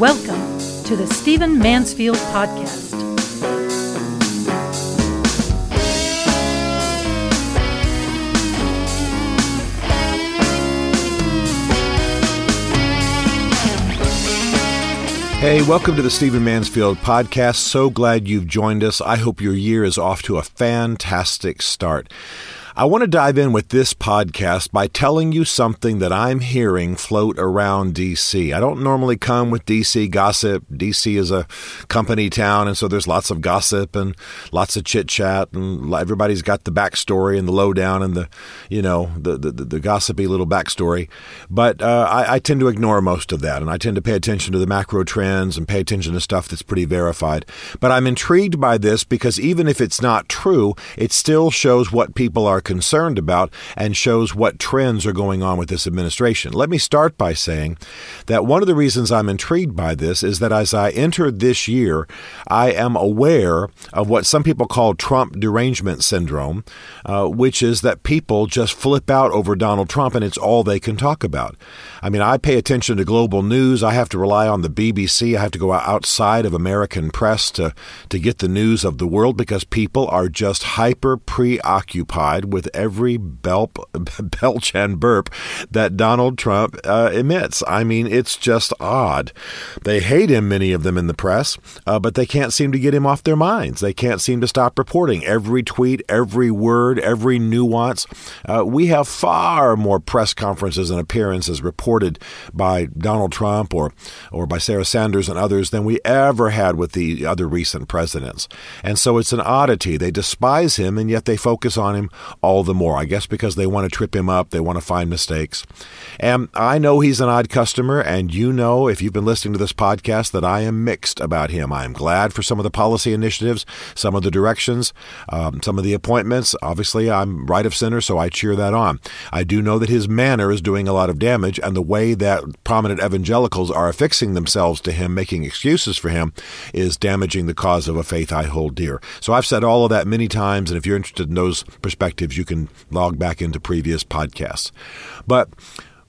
Welcome to the Stephen Mansfield Podcast. Hey, welcome to the Stephen Mansfield Podcast. So glad you've joined us. I hope your year is off to a fantastic start. I want to dive in with this podcast by telling you something that I'm hearing float around D.C. I don't normally come with D.C. gossip. D.C. is a company town, and so there's lots of gossip and lots of chit-chat, and everybody's got the backstory and the lowdown and the gossipy little backstory. But I tend to ignore most of that, and I tend to pay attention to the macro trends and pay attention to stuff that's pretty verified. But I'm intrigued by this because even if it's not true, it still shows what people are concerned about and shows what trends are going on with this administration. Let me start by saying that one of the reasons I'm intrigued by this is that as I entered this year, I am aware of what some people call Trump derangement syndrome, which is that people just flip out over Donald Trump and it's all they can talk about. I mean, I pay attention to global news. I have to rely on the BBC. I have to go outside of American press to get the news of the world because people are just hyper preoccupied with every belch and burp that Donald Trump emits. I mean, it's just odd. They hate him, many of them in the press, but they can't seem to get him off their minds. They can't seem to stop reporting every tweet, every word, every nuance. We have far more press conferences and appearances reported by Donald Trump or by Sarah Sanders and others than we ever had with the other recent presidents. And so it's an oddity. They despise him, and yet they focus on him all the more, I guess, because they want to trip him up. They want to find mistakes. And I know he's an odd customer. And you know, if you've been listening to this podcast, that I am mixed about him. I am glad for some of the policy initiatives, some of the directions, some of the appointments. Obviously, I'm right of center, so I cheer that on. I do know that his manner is doing a lot of damage, and the way that prominent evangelicals are affixing themselves to him, making excuses for him, is damaging the cause of a faith I hold dear. So I've said all of that many times. And if you're interested in those perspectives, you can log back into previous podcasts. But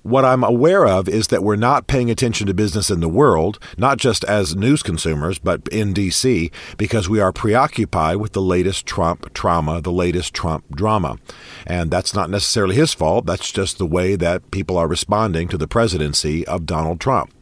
what I'm aware of is that we're not paying attention to business in the world, not just as news consumers, but in D.C., because we are preoccupied with the latest Trump trauma, the latest Trump drama. And that's not necessarily his fault. That's just the way that people are responding to the presidency of Donald Trump.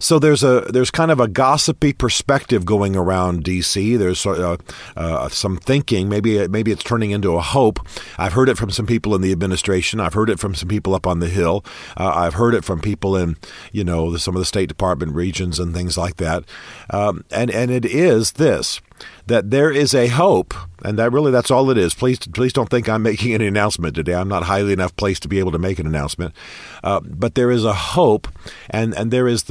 So there's kind of a gossipy perspective going around D.C. There's some thinking, maybe it's turning into a hope. I've heard it from some people in the administration. I've heard it from some people up on the Hill. I've heard it from people in, some of the State Department regions and things like that. And it is this, that there is a hope, and that's all it is. Please don't think I'm making any announcement today. I'm not highly enough placed to be able to make an announcement. But there is a hope, and there is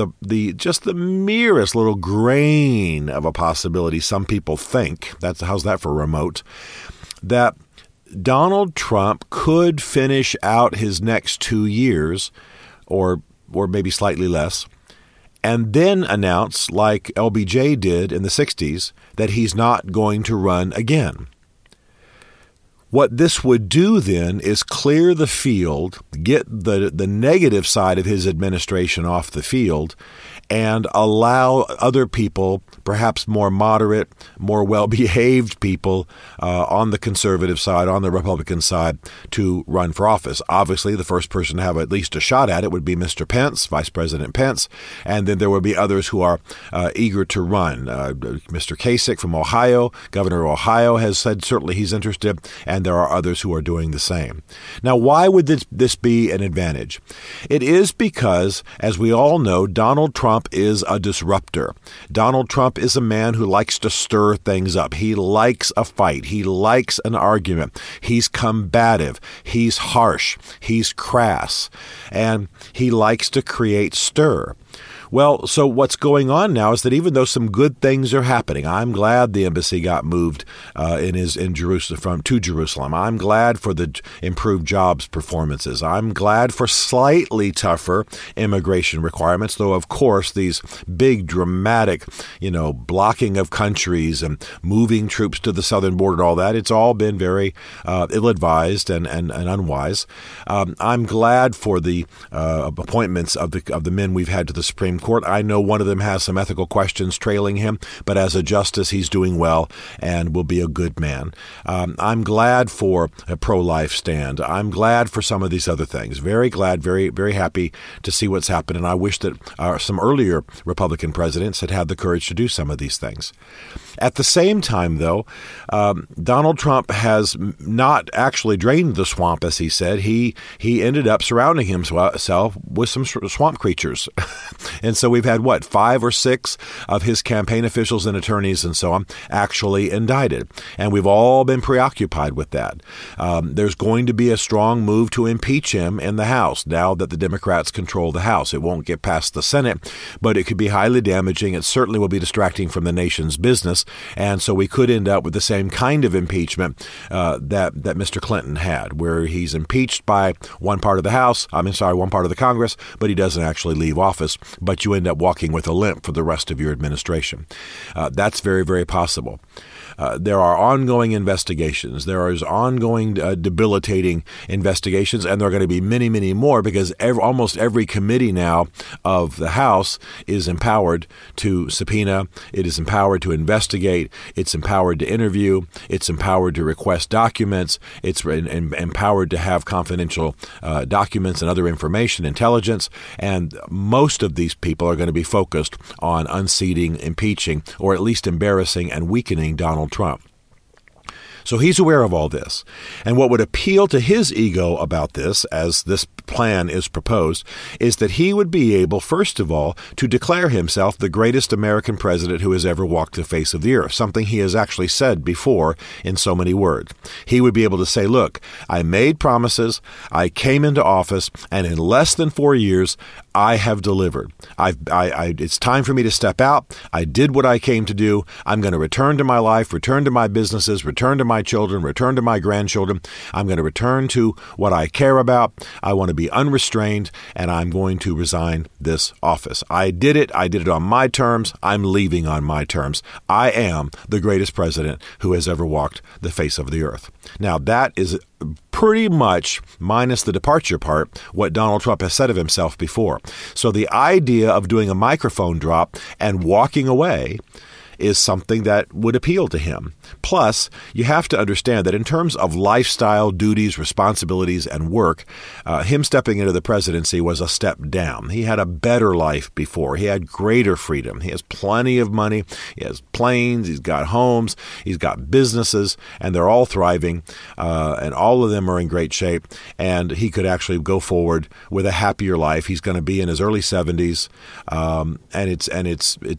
just the merest little grain of a possibility, some people think, how's that for remote, that Donald Trump could finish out his next 2 years, or maybe slightly less, and then announce, like LBJ did in the 60s, that he's not going to run again. What this would do then is clear the field, get the negative side of his administration off the field, and allow other people, perhaps more moderate, more well-behaved people on the conservative side, on the Republican side, to run for office. Obviously, the first person to have at least a shot at it would be Mr. Pence, Vice President Pence, and then there would be others who are eager to run. Mr. Kasich from Ohio, Governor of Ohio, has said certainly he's interested, and there are others who are doing the same. Now, why would this be an advantage? It is because, as we all know, Donald Trump is a disruptor. Donald Trump is a man who likes to stir things up. He likes a fight. He likes an argument. He's combative. He's harsh. He's crass. And he likes to create stir. Well, so what's going on now is that even though some good things are happening, I'm glad the embassy got moved in Jerusalem to Jerusalem. I'm glad for the improved jobs performances. I'm glad for slightly tougher immigration requirements, though, of course, these big, dramatic, blocking of countries and moving troops to the southern border and all that, it's all been very ill-advised and unwise. I'm glad for the appointments of the men we've had to the the Supreme Court. I know one of them has some ethical questions trailing him, but as a justice, he's doing well and will be a good man. I'm glad for a pro-life stand. I'm glad for some of these other things. Very glad, very, very happy to see what's happened. And I wish that some earlier Republican presidents had had the courage to do some of these things. At the same time, though, Donald Trump has not actually drained the swamp, as he said. He ended up surrounding himself with some swamp creatures. And so we've had, what, 5 or 6 of his campaign officials and attorneys and so on actually indicted. And we've all been preoccupied with that. There's going to be a strong move to impeach him in the House now that the Democrats control the House. It won't get past the Senate, but it could be highly damaging. It certainly will be distracting from the nation's business. And so we could end up with the same kind of impeachment that Mr. Clinton had, where he's impeached by one part of the Congress, but he doesn't actually leave office. But you end up walking with a limp for the rest of your administration. That's very, very possible. There are ongoing investigations. There is ongoing debilitating investigations, and there are going to be many, many more because almost every committee now of the House is empowered to subpoena. It is empowered to investigate. It's empowered to interview. It's empowered to request documents. It's empowered to have confidential documents and other information, intelligence. And most of these people are going to be focused on unseating, impeaching, or at least embarrassing and weakening Donald Trump. So he's aware of all this. And what would appeal to his ego about this, as this plan is proposed, is that he would be able, first of all, to declare himself the greatest American president who has ever walked the face of the earth, something he has actually said before in so many words. He would be able to say, look, I made promises, I came into office, and in less than 4 years, I have delivered. It's time for me to step out. I did what I came to do. I'm going to return to my life, return to my businesses, return to my children, return to my grandchildren. I'm going to return to what I care about. I want to be unrestrained, and I'm going to resign this office. I did it. I did it on my terms. I'm leaving on my terms. I am the greatest president who has ever walked the face of the earth. Now, that is pretty much, minus the departure part, what Donald Trump has said of himself before. So the idea of doing a microphone drop and walking away is something that would appeal to him. Plus, you have to understand that in terms of lifestyle, duties, responsibilities, and work, him stepping into the presidency was a step down. He had a better life before. He had greater freedom. He has plenty of money. He has planes. He's got homes. He's got businesses, and they're all thriving, and all of them are in great shape, and he could actually go forward with a happier life. He's going to be in his early 70s, and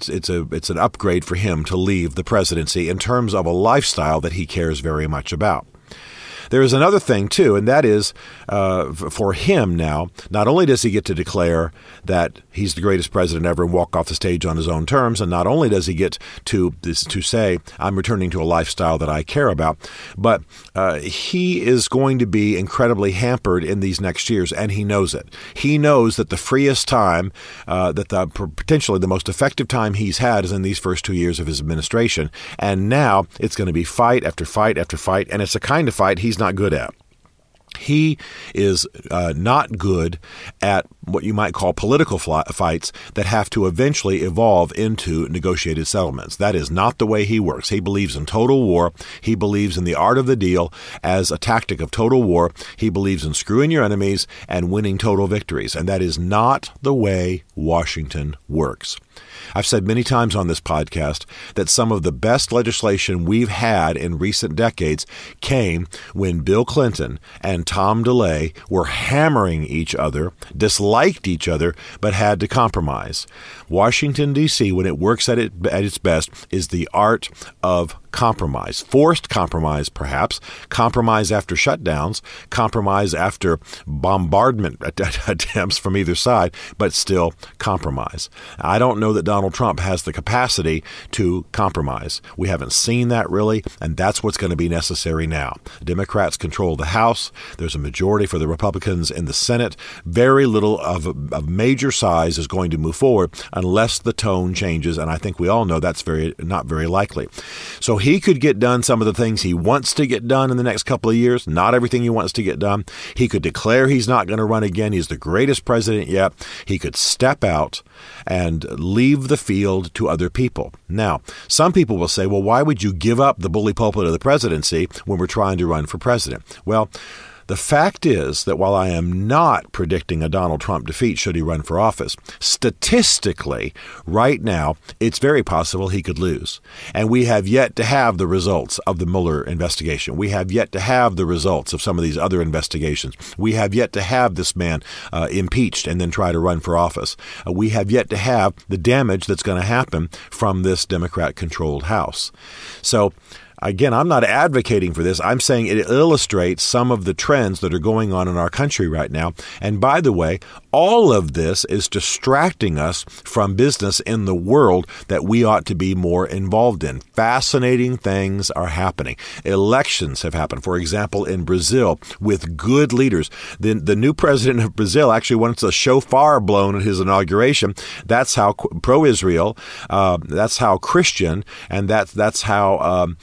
it's an upgrade for him to leave the presidency in terms of a lifestyle that he cares very much about. There is another thing, too, and that is for him now, not only does he get to declare that he's the greatest president ever and walk off the stage on his own terms, and not only does he get to say, I'm returning to a lifestyle that I care about, but he is going to be incredibly hampered in these next years, and he knows it. He knows that the freest time, potentially the most effective time he's had is in these first 2 years of his administration, and now it's going to be fight after fight after fight, and it's a kind of fight he's not good at. He is not good at what you might call political fights that have to eventually evolve into negotiated settlements. That is not the way he works. He believes in total war. He believes in the art of the deal as a tactic of total war. He believes in screwing your enemies and winning total victories. And that is not the way Washington works. I've said many times on this podcast that some of the best legislation we've had in recent decades came when Bill Clinton and Tom DeLay were hammering each other, disliked each other, but had to compromise. Washington, D.C., when it works at its best, is the art of compromise, forced compromise, perhaps, compromise after shutdowns, compromise after bombardment attempts from either side, but still compromise. I don't know that Donald Trump has the capacity to compromise. We haven't seen that really, and that's what's going to be necessary now. Democrats control the House. There's a majority for the Republicans in the Senate. Very little of major size is going to move forward unless the tone changes. And I think we all know that's not very likely. So he could get done some of the things he wants to get done in the next couple of years, not everything he wants to get done. He could declare he's not going to run again. He's the greatest president yet. He could step out and leave the field to other people. Now, some people will say, well, why would you give up the bully pulpit of the presidency when we're trying to run for president? Well, the fact is that while I am not predicting a Donald Trump defeat should he run for office, statistically, right now, it's very possible he could lose. And we have yet to have the results of the Mueller investigation. We have yet to have the results of some of these other investigations. We have yet to have this man impeached and then try to run for office. We have yet to have the damage that's going to happen from this Democrat-controlled House. So, again, I'm not advocating for this. I'm saying it illustrates some of the trends that are going on in our country right now. And by the way, all of this is distracting us from business in the world that we ought to be more involved in. Fascinating things are happening. Elections have happened, for example, in Brazil with good leaders. The new president of Brazil actually wants a shofar blown at his inauguration. That's how pro-Israel, that's how Christian, and that's how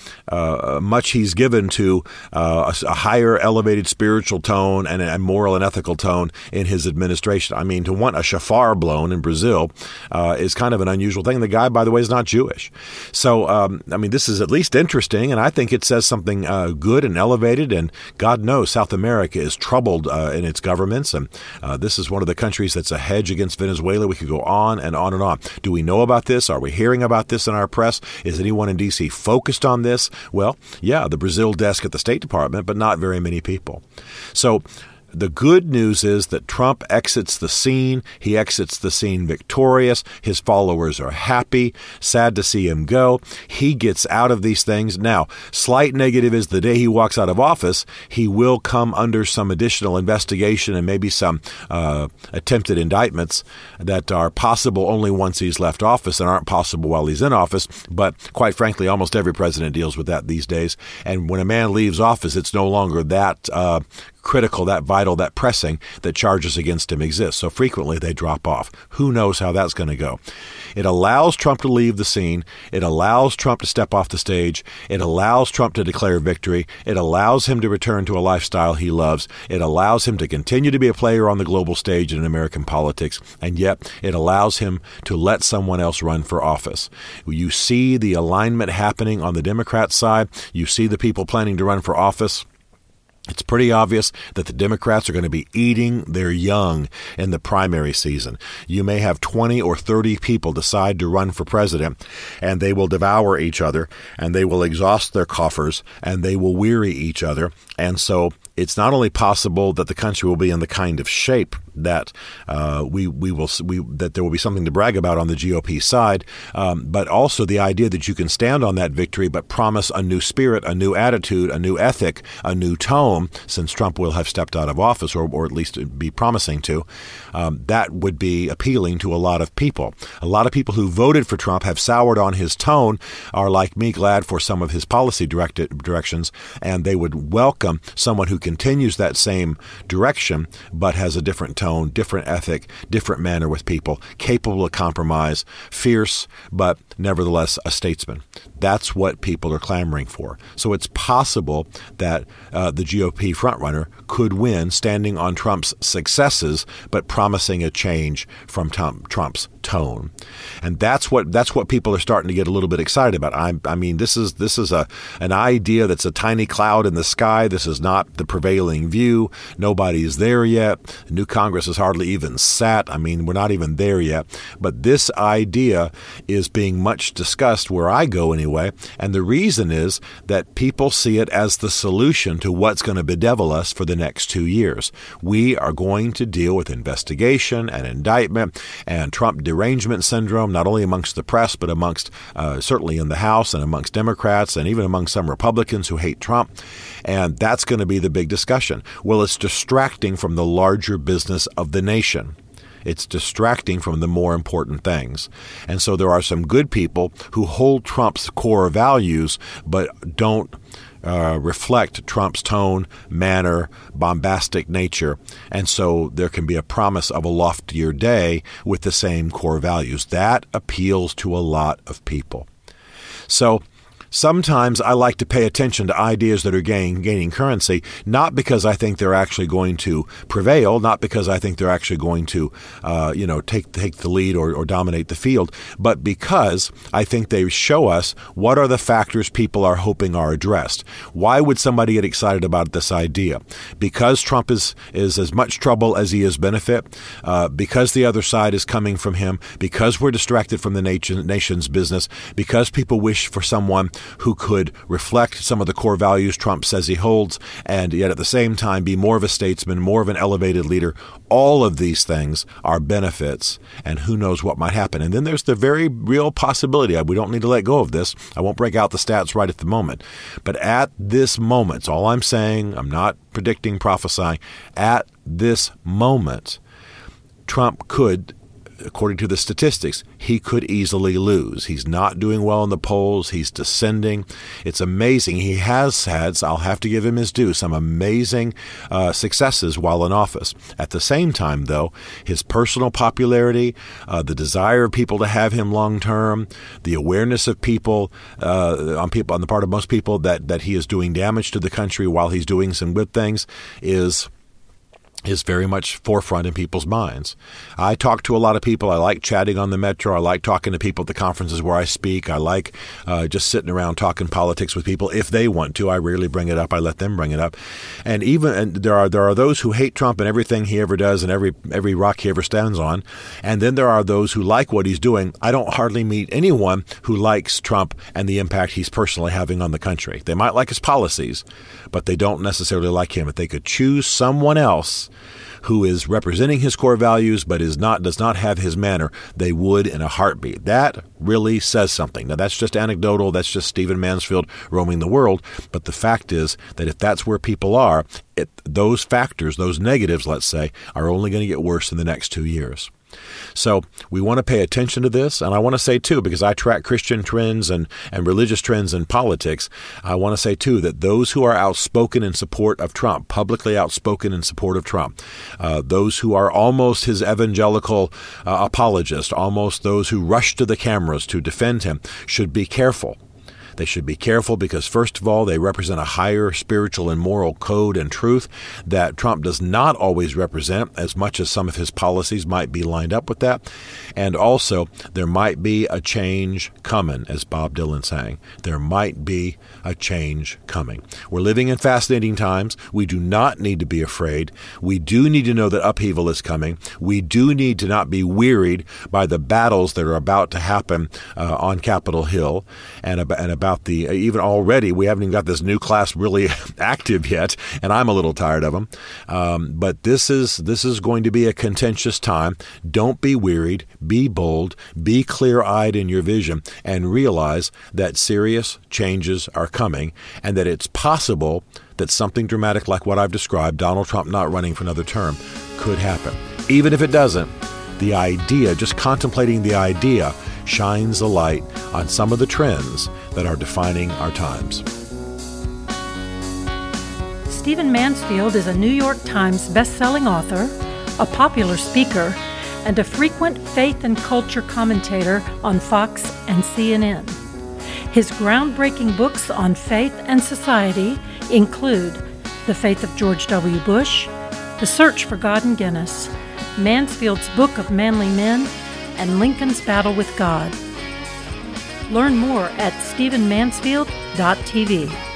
much he's given to a higher elevated spiritual tone and a moral and ethical tone in his administration. I mean, to want a shofar blown in Brazil is kind of an unusual thing. The guy, by the way, is not Jewish. So, I mean, this is at least interesting, and I think it says something good and elevated, and God knows South America is troubled in its governments, and this is one of the countries that's a hedge against Venezuela. We could go on and on and on. Do we know about this? Are we hearing about this in our press? Is anyone in D.C. focused on this? Well, yeah, the Brazil desk at the State Department, but not very many people. So the good news is that Trump exits the scene. He exits the scene victorious. His followers are happy, sad to see him go. He gets out of these things. Now, slight negative is the day he walks out of office, he will come under some additional investigation and maybe some attempted indictments that are possible only once he's left office and aren't possible while he's in office. But quite frankly, almost every president deals with that these days. And when a man leaves office, it's no longer that critical, that vital, that pressing that charges against him exist. So frequently they drop off. Who knows how that's going to go? It allows Trump to leave the scene. It allows Trump to step off the stage. It allows Trump to declare victory. It allows him to return to a lifestyle he loves. It allows him to continue to be a player on the global stage and in American politics. And yet it allows him to let someone else run for office. You see the alignment happening on the Democrat side. You see the people planning to run for office. It's pretty obvious that the Democrats are going to be eating their young in the primary season. You may have 20 or 30 people decide to run for president, and they will devour each other, and they will exhaust their coffers, and they will weary each other. And so it's not only possible that the country will be in the kind of shape that that there will be something to brag about on the GOP side, but also the idea that you can stand on that victory but promise a new spirit, a new attitude, a new ethic, a new tone, since Trump will have stepped out of office or at least be promising to, that would be appealing to a lot of people. A lot of people who voted for Trump have soured on his tone, are like me glad for some of his policy directions, and they would welcome someone who continues that same direction but has a different tone, different ethic, different manner with people, capable of compromise, fierce, but nevertheless a statesman. That's what people are clamoring for. So it's possible that the GOP frontrunner could win, standing on Trump's successes, but promising a change from Trump's tone. And that's what people are starting to get a little bit excited about. I mean, this is an idea that's a tiny cloud in the sky. This is not the prevailing view. Nobody's there yet. The new Congress has hardly even sat. I mean, we're not even there yet. But this idea is being much discussed where I go anyway. And the reason is that people see it as the solution to what's going to bedevil us for the next 2 years. We are going to deal with investigation and indictment and Trump derangement syndrome, not only amongst the press, but amongst certainly in the House and amongst Democrats and even among some Republicans who hate Trump. And that's going to be the big discussion. Well, it's distracting from the larger business of the nation. It's distracting from the more important things. And so there are some good people who hold Trump's core values, but don't reflect Trump's tone, manner, bombastic nature, and so there can be a promise of a loftier day with the same core values. That appeals to a lot of people. So sometimes I like to pay attention to ideas that are gaining currency, not because I think they're actually going to prevail, not because I think they're actually going to, take the lead or dominate the field, but because I think they show us what are the factors people are hoping are addressed. Why would somebody get excited about this idea? Because Trump is as much trouble as he is benefit, because the other side is coming from him, because we're distracted from the nation's business, because people wish for someone who could reflect some of the core values Trump says he holds, and yet at the same time be more of a statesman, more of an elevated leader. All of these things are benefits, and who knows what might happen. And then there's the very real possibility. We don't need to let go of this. I won't break out the stats right at the moment. But at this moment, all I'm saying, I'm not predicting, prophesying, at this moment, Trump could, according to the statistics, he could easily lose. He's not doing well in the polls. He's descending. It's amazing. He has had, so I'll have to give him his due, some amazing successes while in office. At the same time, though, his personal popularity, the desire of people to have him long term, the awareness of people on the part of most people that he is doing damage to the country while he's doing some good things is very much forefront in people's minds. I talk to a lot of people. I like chatting on the metro. I like talking to people at the conferences where I speak. I like just sitting around talking politics with people if they want to. I rarely bring it up. I let them bring it up. And there are those who hate Trump and everything he ever does and every rock he ever stands on. And then there are those who like what he's doing. I don't hardly meet anyone who likes Trump and the impact he's personally having on the country. They might like his policies, but they don't necessarily like him. If they could choose someone else who is representing his core values but does not have his manner, they would in a heartbeat. That really says something. Now, that's just anecdotal. That's just Stephen Mansfield roaming the world. But the fact is that if that's where people are, those factors, those negatives, let's say, are only going to get worse in the next 2 years. So we want to pay attention to this. And I want to say, too, because I track Christian trends and religious trends in politics, I want to say, too, that those who are outspoken in support of Trump, publicly outspoken in support of Trump, those who are almost his evangelical apologists, almost those who rush to the cameras to defend him, should be careful. They should be careful because, first of all, they represent a higher spiritual and moral code and truth that Trump does not always represent, as much as some of his policies might be lined up with that. And also, there might be a change coming, as Bob Dylan sang. There might be a change coming. We're living in fascinating times. We do not need to be afraid. We do need to know that upheaval is coming. We do need to not be wearied by the battles that are about to happen on Capitol Hill even already, we haven't even got this new class really active yet, and I'm a little tired of them. But this is going to be a contentious time. Don't be wearied. Be bold. Be clear-eyed in your vision, and realize that serious changes are coming, and that it's possible that something dramatic like what I've described, Donald Trump not running for another term, could happen. Even if it doesn't, the idea, just contemplating the idea, shines a light on some of the trends that are defining our times. Stephen Mansfield is a New York Times best-selling author, a popular speaker, and a frequent faith and culture commentator on Fox and CNN. His groundbreaking books on faith and society include The Faith of George W. Bush, The Search for God in Guinness, Mansfield's Book of Manly Men, and Lincoln's Battle with God. Learn more at StephenMansfield.tv.